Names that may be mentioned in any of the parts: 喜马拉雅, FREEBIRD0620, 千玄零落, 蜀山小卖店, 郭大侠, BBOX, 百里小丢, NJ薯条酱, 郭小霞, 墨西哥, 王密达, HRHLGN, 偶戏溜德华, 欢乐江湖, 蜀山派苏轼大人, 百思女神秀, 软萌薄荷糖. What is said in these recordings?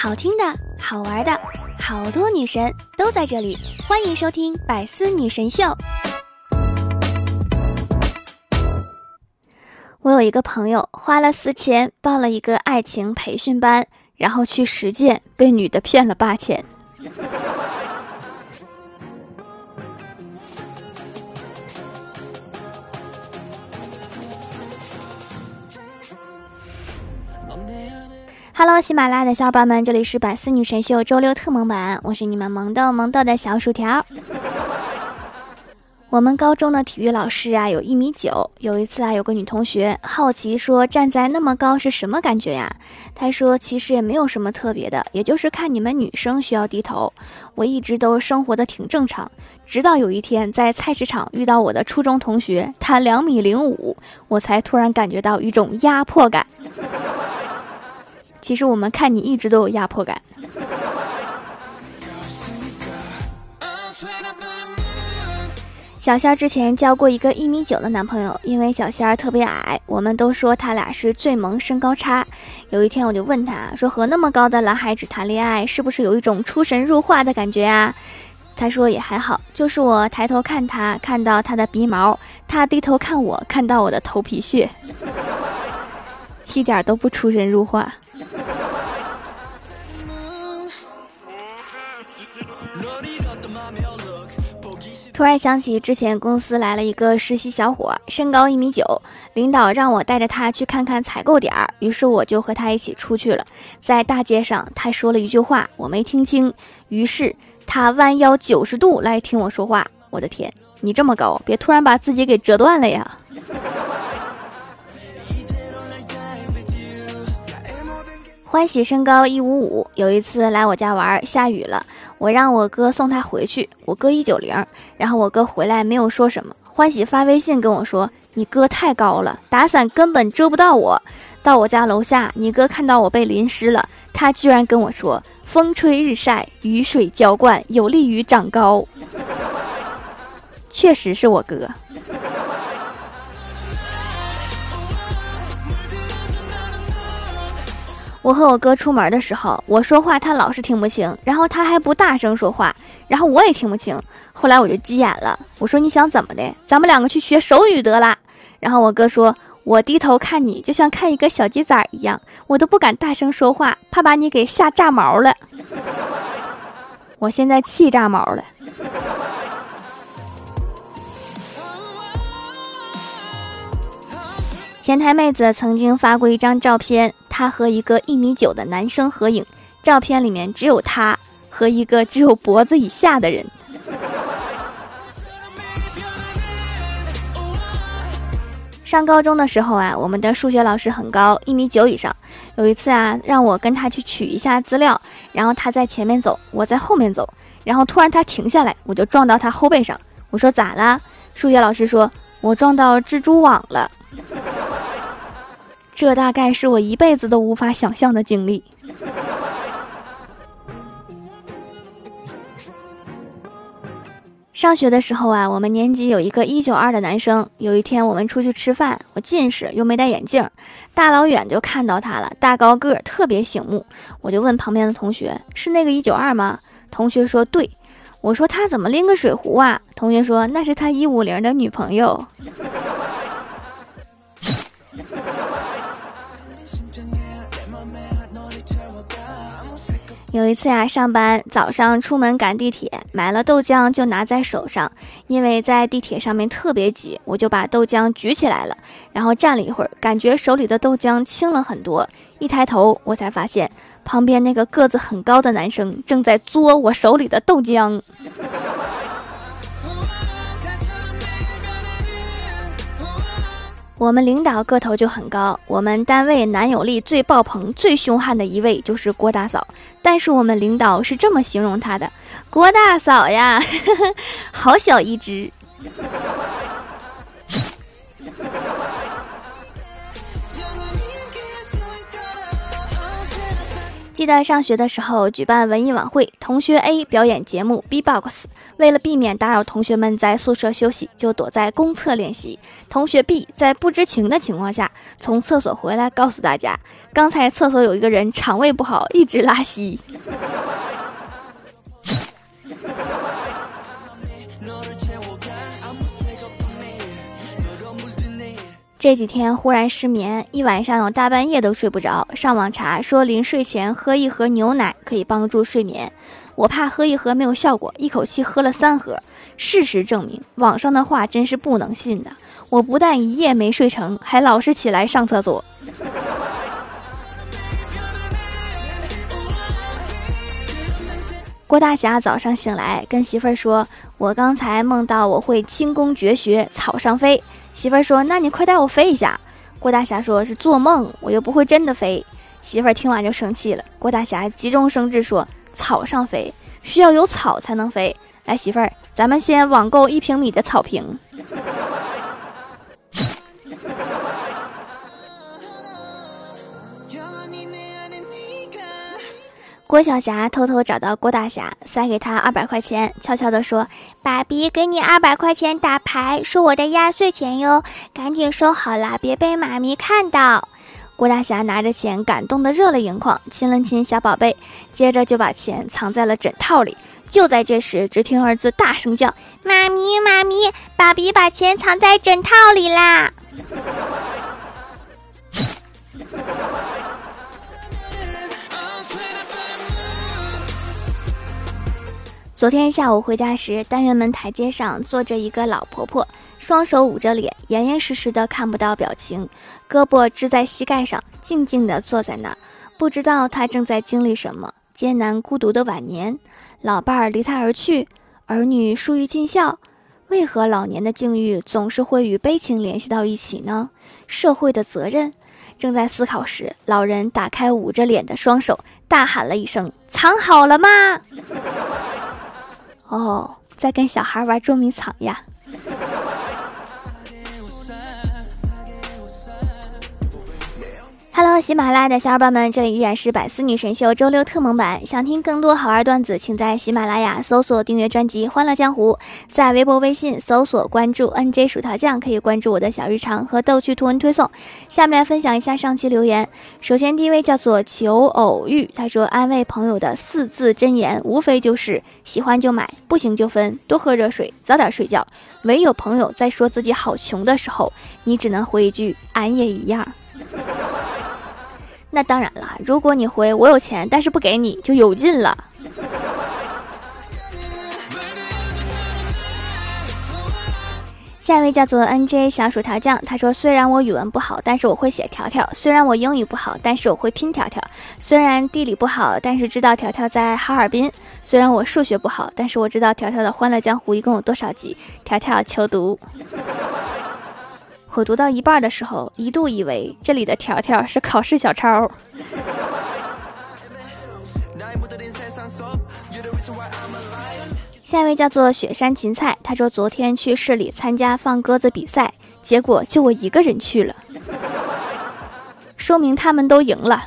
好听的、好玩的，好多女神都在这里，欢迎收听《百思女神秀》。我有一个朋友花了4000报了一个爱情培训班，然后去实践，被女的骗了8000。哈喽，喜马拉雅的小伙伴们，这里是百思女神秀周六特萌版，我是你们萌豆萌豆的小薯条。我们高中的体育老师啊，有1.9米，有一次啊，有个女同学好奇说站在那么高是什么感觉呀？她说其实也没有什么特别的，也就是看你们女生需要低头。我一直都生活的挺正常，直到有一天在菜市场遇到我的初中同学，她2.05米，我才突然感觉到一种压迫感。其实我们看你一直都有压迫感。小仙儿之前交过一个1.9米的男朋友，因为小仙儿特别矮，我们都说他俩是最萌身高差。有一天我就问他说，和那么高的男孩子谈恋爱是不是有一种出神入化的感觉啊？他说也还好，就是我抬头看他，看到他的鼻毛，他低头看我，看到我的头皮屑，一点都不出神入化。突然想起之前公司来了一个实习小伙，身高1.9米，领导让我带着他去看看采购点，于是我就和他一起出去了。在大街上他说了一句话，我没听清，于是他弯腰90度来听我说话。我的天，你这么高，别突然把自己给折断了呀。欢喜身高155，有一次来我家玩，下雨了，我让我哥送他回去，我哥190，然后我哥回来没有说什么，欢喜发微信跟我说，你哥太高了，打伞根本遮不到我。到我家楼下，你哥看到我被淋湿了，他居然跟我说，风吹日晒，雨水浇灌，有利于长高。确实是我哥。我和我哥出门的时候，我说话他老是听不清，然后他还不大声说话，然后我也听不清。后来我就急眼了，我说你想怎么的？咱们两个去学手语得了。然后我哥说，我低头看你就像看一个小鸡仔一样，我都不敢大声说话，怕把你给吓炸毛了。我现在气炸毛了。前台妹子曾经发过一张照片，她和一个1.9米的男生合影，照片里面只有她和一个只有脖子以下的人。上高中的时候啊，我们的数学老师很高，1.9米以上。有一次啊，让我跟他去取一下资料，然后他在前面走，我在后面走，然后突然他停下来，我就撞到他后背上。我说咋啦？数学老师说，我撞到蜘蛛网了。这大概是我一辈子都无法想象的经历。上学的时候啊，我们年级有一个192的男生，有一天我们出去吃饭，我近视又没戴眼镜，大老远就看到他了，大高个特别醒目。我就问旁边的同学，是那个192吗？同学说对。我说他怎么拎个水壶啊？同学说那是他150的女朋友。有一次啊，上班早上出门赶地铁，买了豆浆就拿在手上，因为在地铁上面特别挤，我就把豆浆举起来了，然后站了一会儿，感觉手里的豆浆轻了很多，一抬头我才发现旁边那个个子很高的男生正在嘬我手里的豆浆。我们领导个头就很高，我们单位男友力最爆棚最凶悍的一位就是郭大嫂，但是我们领导是这么形容他的，郭大嫂呀，呵呵，好小一只。记得上学的时候举办文艺晚会，同学 A 表演节目 BBOX， 为了避免打扰同学们在宿舍休息，就躲在公厕练习。同学 B 在不知情的情况下从厕所回来告诉大家，刚才厕所有一个人肠胃不好，一直拉稀。这几天忽然失眠，一晚上有大半夜都睡不着。上网查说临睡前喝一盒牛奶可以帮助睡眠，我怕喝一盒没有效果，一口气喝了3盒。事实证明，网上的话真是不能信的。我不但一夜没睡成，还老是起来上厕所。郭大侠早上醒来跟媳妇儿说，我刚才梦到我会轻功绝学草上飞。媳妇儿说，那你快带我飞一下。郭大侠说，是做梦，我又不会真的飞。媳妇儿听完就生气了。郭大侠急中生智说，草上飞需要有草才能飞，来媳妇儿，咱们先网购1平米的草坪。郭小霞偷偷找到郭大侠，塞给他200块钱，悄悄地说，爸比给你200块钱打牌，是我的压岁钱哟，赶紧收好了，别被妈咪看到。郭大侠拿着钱感动得热了盈眶，亲了亲小宝贝，接着就把钱藏在了枕套里。就在这时，只听儿子大声叫，妈咪妈咪，爸比把钱藏在枕套里啦。昨天下午回家时，单元门台阶上坐着一个老婆婆，双手捂着脸，严严实实的看不到表情，胳膊支在膝盖上，静静的坐在那儿，不知道她正在经历什么艰难孤独的晚年。老伴儿离她而去，儿女疏于尽孝，为何老年的境遇总是会与悲情联系到一起呢？社会的责任。正在思考时，老人打开捂着脸的双手，大喊了一声，藏好了吗？哦，在跟小孩玩捉迷藏呀。Hello， 喜马拉雅的小伙伴们，这里依然是百思女神秀周六特萌版。想听更多好玩段子，请在喜马拉雅搜索订阅专辑《欢乐江湖》，在微博、微信搜索关注 NJ 薯条酱，可以关注我的小日常和逗趣图文推送。下面来分享一下上期留言。首先第一位叫做求偶遇，他说安慰朋友的4字真言，无非就是喜欢就买，不行就分，多喝热水，早点睡觉。唯有朋友在说自己好穷的时候，你只能回一句俺也一样。那当然了，如果你回我有钱但是不给你，就有劲了。下一位叫做 NJ 小薯条酱，他说虽然我语文不好，但是我会写条条；虽然我英语不好，但是我会拼条条；虽然地理不好，但是知道条条在哈尔滨；虽然我数学不好，但是我知道条条的欢乐江湖一共有多少集。条条求读。我读到一半的时候，一度以为这里的条条是考试小抄。下一位叫做雪山芹菜，他说昨天去市里参加放鸽子比赛，结果就我一个人去了，说明他们都赢了。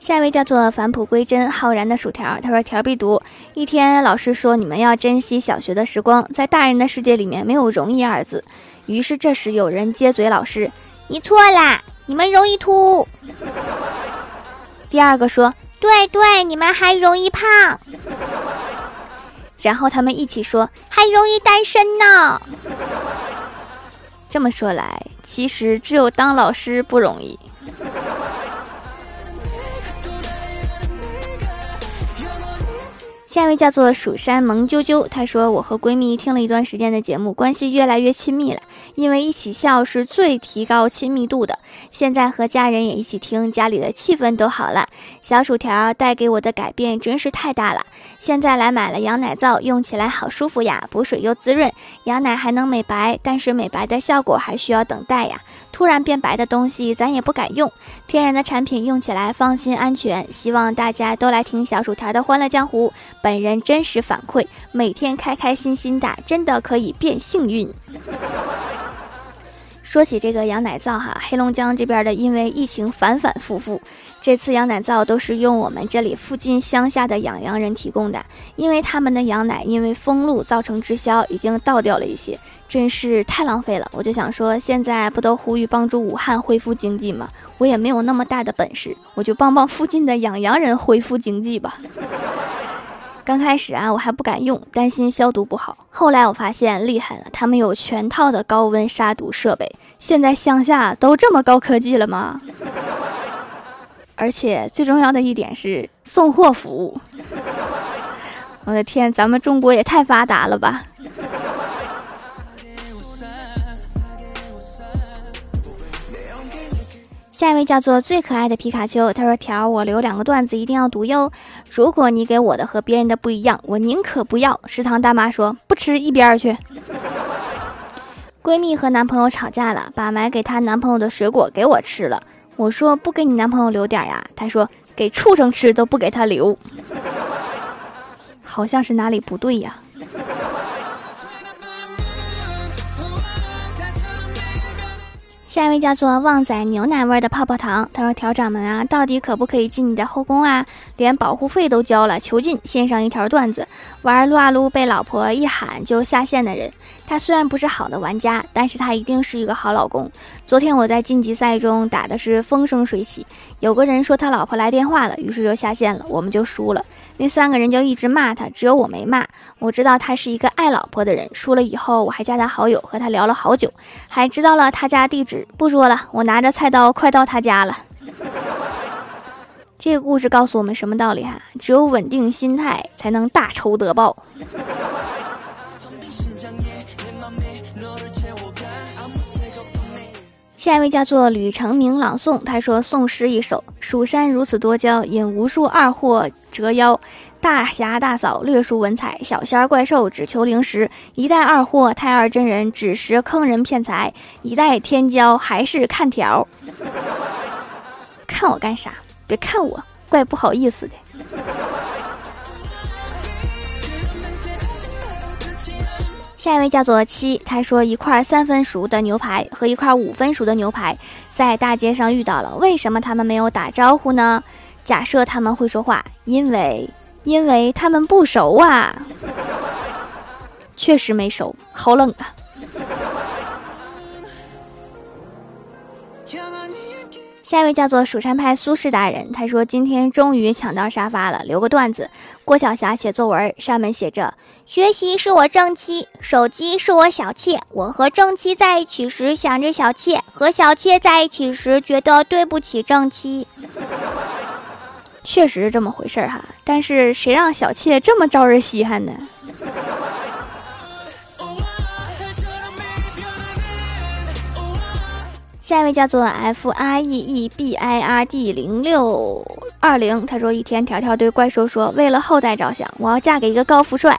下一位叫做返璞归真浩然的薯条，他说条必读，一天老师说你们要珍惜小学的时光，在大人的世界里面没有容易二字。于是这时有人接嘴老师，你错啦，你们容易秃。第二个说，对对，你们还容易胖。然后他们一起说，还容易单身呢。这么说来，其实只有当老师不容易。下一位叫做蜀山萌啾啾，她说我和闺蜜听了一段时间的节目，关系越来越亲密了，因为一起笑是最提高亲密度的，现在和家人也一起听，家里的气氛都好了。小薯条带给我的改变真是太大了，现在来买了羊奶皂，用起来好舒服呀，补水又滋润，羊奶还能美白，但是美白的效果还需要等待呀，突然变白的东西咱也不敢用，天然的产品用起来放心安全，希望大家都来听小薯条的欢乐江湖，本人真实反馈，每天开开心心的，真的可以变幸运。说起这个羊奶皂哈，黑龙江这边的因为疫情反反复复，这次羊奶皂都是用我们这里附近乡下的养羊人提供的，因为他们的羊奶因为封路造成滞销，已经倒掉了一些，真是太浪费了。我就想说，现在不都呼吁帮助武汉恢复经济吗？我也没有那么大的本事，我就帮帮附近的养羊人恢复经济吧。刚开始啊，我还不敢用，担心消毒不好。后来我发现厉害了，他们有全套的高温杀毒设备。现在乡下都这么高科技了吗？而且最重要的一点是送货服务。我的天，咱们中国也太发达了吧！下一位叫做最可爱的皮卡丘，他说：“条，我留两个段子，一定要读哟。如果你给我的和别人的不一样，我宁可不要。”食堂大妈说：“不吃，一边去。”闺蜜和男朋友吵架了，把买给她男朋友的水果给我吃了。我说：“不给你男朋友留点呀？”她说：“给畜生吃都不给他留。”好像是哪里不对呀？下一位叫做旺仔牛奶味的泡泡糖，他说：“调掌门啊，到底可不可以进你的后宫啊？连保护费都交了，囚禁！献上一条段子，玩撸啊撸被老婆一喊就下线的人，他虽然不是好的玩家，但是他一定是一个好老公。昨天我在晋级赛中打的是风生水起，有个人说他老婆来电话了，于是就下线了，我们就输了。那三个人就一直骂他，只有我没骂。我知道他是一个爱老婆的人。输了以后，我还加他好友，和他聊了好久，还知道了他家地址。”不说了，我拿着菜刀快到他家了。这个故事告诉我们什么道理哈？只有稳定心态，才能大仇得报。下一位叫做吕成明朗诵，他说：“宋诗一首，蜀山如此多娇，引无数二货折腰。大侠大嫂略输文采，小仙儿怪兽只求零食。一代二货太二真人，只识坑人骗财。一代天骄还是看条。”看我干啥？别看我，怪不好意思的。下一位叫做七，他说：“一块3分熟的牛排和一块5分熟的牛排在大街上遇到了，为什么他们没有打招呼呢？假设他们会说话，因为他们不熟啊。”确实没熟，好冷啊。下一位叫做蜀山派苏轼大人，他说：“今天终于抢到沙发了，留个段子。郭晓霞写作文，上面写着：学习是我正妻，手机是我小妾。我和正妻在一起时想着小妾，和小妾在一起时觉得对不起正妻。”确实是这么回事哈，但是谁让小妾这么招人稀罕呢？下一位叫做 FREEBIRD0620， 他说：“一天，条条对怪兽说，为了后代着想，我要嫁给一个高富帅。”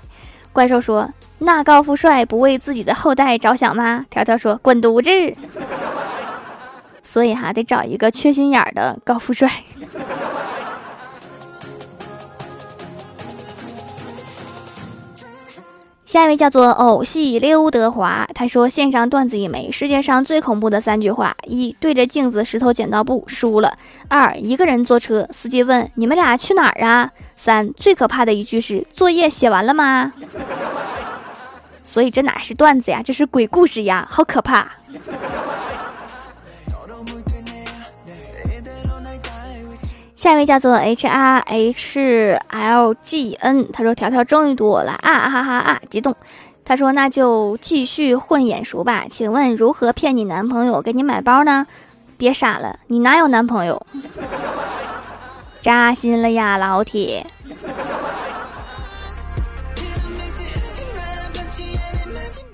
怪兽说：“那高富帅不为自己的后代着想吗？”条条说：“滚犊子！”所以得找一个缺心眼的高富帅。下一位叫做偶戏溜德华，他说：“线上段子一枚，世界上最恐怖的3句话：一、对着镜子石头剪刀布输了；二、一个人坐车，司机问你们俩去哪儿啊；三、最可怕的一句是作业写完了吗？”所以这哪是段子呀，这是鬼故事呀，好可怕。下一位叫做 HRHLGN， 他说：“条条终于读我了啊哈哈啊！”激动，他说：“那就继续混眼熟吧。请问如何骗你男朋友给你买包呢？别傻了，你哪有男朋友？扎心了呀，老铁。”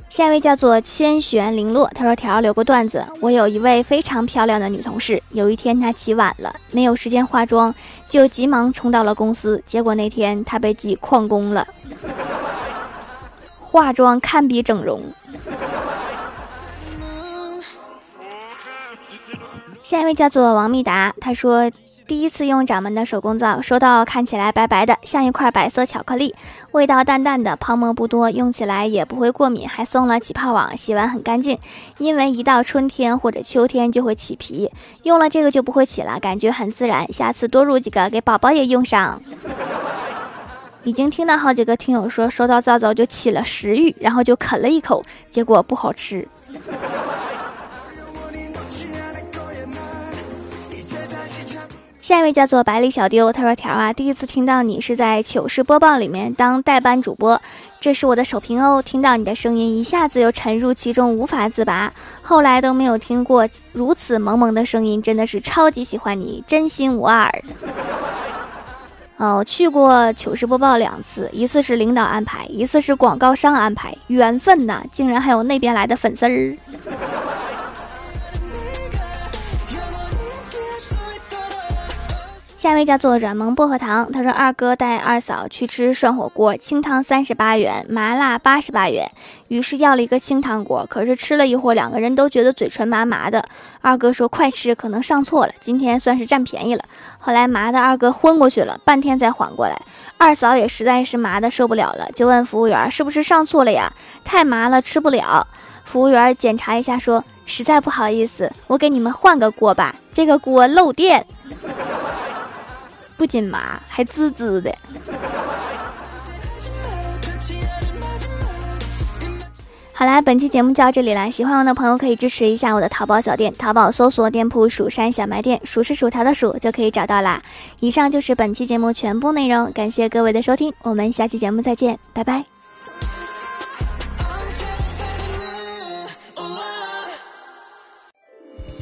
下一位叫做千玄零落，他说：“条留个段子，我有一位非常漂亮的女同事，有一天她起晚了，没有时间化妆，就急忙冲到了公司，结果那天她被记旷工了。”化妆堪比整容。下一位叫做王密达，他说：“第一次用掌门的手工皂，收到看起来白白的，像一块白色巧克力，味道淡淡的，泡沫不多，用起来也不会过敏，还送了起泡网，洗完很干净。因为一到春天或者秋天就会起皮，用了这个就不会起了，感觉很自然。下次多入几个给宝宝也用上。已经听到好几个听友说，收到皂皂就起了食欲，然后就啃了一口，结果不好吃。下一位叫做百里小丢，他说：“条啊，第一次听到你是在糗事播报里面当代班主播，这是我的首评哦。听到你的声音，一下子又沉入其中，无法自拔。后来都没有听过如此萌萌的声音，真的是超级喜欢你，真心无二。”哦，去过糗事播报2次，一次是领导安排，一次是广告商安排，缘分呐，竟然还有那边来的粉丝儿。下一位叫做软萌薄荷糖，他说：“二哥带二嫂去吃涮火锅，清汤38元，麻辣88元。于是要了一个清汤锅，可是吃了一会儿，两个人都觉得嘴唇麻麻的。二哥说快吃，可能上错了，今天算是占便宜了。后来麻的二哥昏过去了，半天才缓过来。二嫂也实在是麻的受不了了，就问服务员是不是上错了呀？太麻了，吃不了。服务员检查一下说，实在不好意思，我给你们换个锅吧，这个锅漏电。”不仅麻，还滋滋的。好啦，本期节目就到这里啦！喜欢我的朋友可以支持一下我的淘宝小店，淘宝搜索店铺“蜀山小卖店”，蜀是薯条的蜀，就可以找到啦。以上就是本期节目全部内容，感谢各位的收听，我们下期节目再见，拜拜。